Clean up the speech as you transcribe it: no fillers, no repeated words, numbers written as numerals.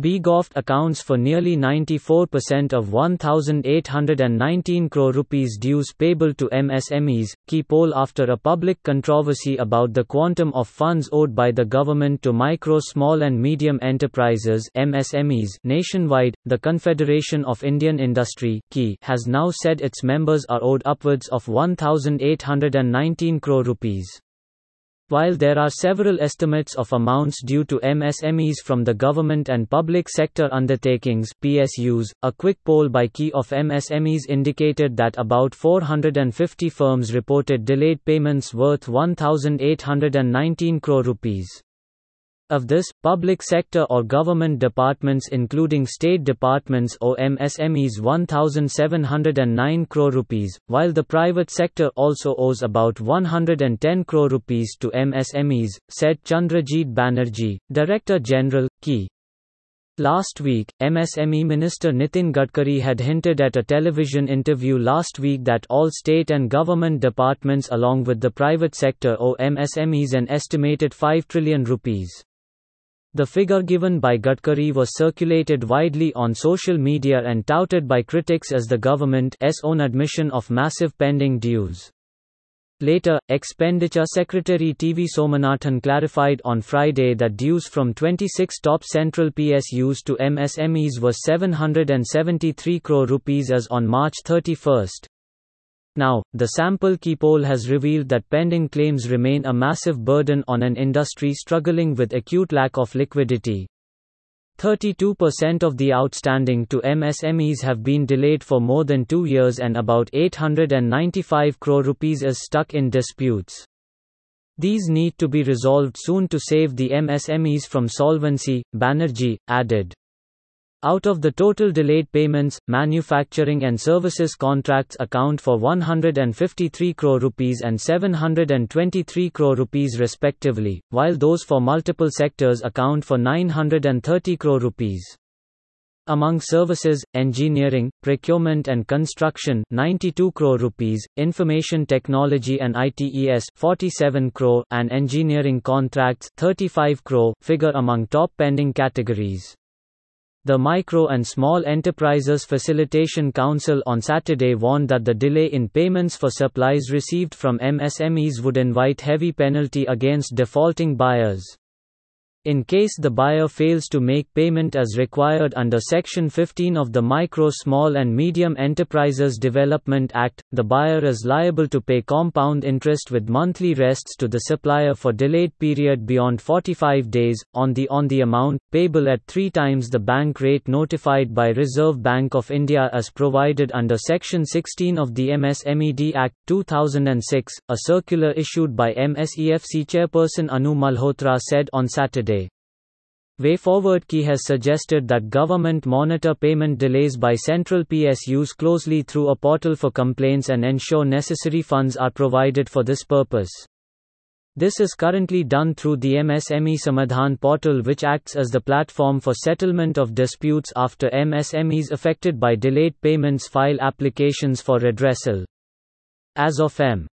BGOFT accounts for nearly 94% of 1,819 crore rupees dues payable to MSMEs. Key poll after a public controversy about the quantum of funds owed by the government to micro, small, and medium enterprises (MSMEs) nationwide, the Confederation of Indian Industry (KI) has now said its members are owed upwards of 1,819 crore rupees. While there are several estimates of amounts due to MSMEs from the government and public sector undertakings (PSUs), a quick poll by KI of MSMEs indicated that about 450 firms reported delayed payments worth 1,819 crore rupees. Of this, public sector or government departments including state departments owe MSMEs 1,709 crore rupees, while the private sector also owes about 110 crore rupees to MSMEs, said Chandrajit Banerjee, Director General, KI. Last week, MSME Minister Nitin Gadkari had hinted at a television interview last week that all state and government departments along with the private sector owe MSMEs an estimated 5 trillion rupees. The figure given by Gadkari was circulated widely on social media and touted by critics as the government's own admission of massive pending dues. Later, Expenditure Secretary T. V. Somanathan clarified on Friday that dues from 26 top central PSUs to MSMEs was 773 crore rupees as on March 31. Now, the sample KI poll has revealed that pending claims remain a massive burden on an industry struggling with acute lack of liquidity. 32% of the outstanding to MSMEs have been delayed for more than 2 years and about 895 crore rupees is stuck in disputes. These need to be resolved soon to save the MSMEs from solvency, Banerjee added. Out of the total delayed payments, manufacturing and services contracts account for 153 crore rupees and 723 crore rupees respectively, while those for multiple sectors account for 930 crore rupees. Among services, engineering, procurement and construction 92 crore rupees, information technology and ITES 47 crore and engineering contracts 35 crore figure among top pending categories. The Micro and Small Enterprises Facilitation Council on Saturday warned that the delay in payments for supplies received from MSMEs would invite heavy penalty against defaulting buyers. In case the buyer fails to make payment as required under Section 15 of the Micro, Small and Medium Enterprises Development Act, the buyer is liable to pay compound interest with monthly rests to the supplier for delayed period beyond 45 days, on the amount payable at 3 times the bank rate notified by Reserve Bank of India as provided under Section 16 of the MSMED Act, 2006, a circular issued by MSEFC Chairperson Anu Malhotra said on Saturday. Way Forward KI has suggested that government monitor payment delays by central PSUs closely through a portal for complaints and ensure necessary funds are provided for this purpose. This is currently done through the MSME Samadhan portal, which acts as the platform for settlement of disputes after MSMEs affected by delayed payments file applications for redressal. As of M.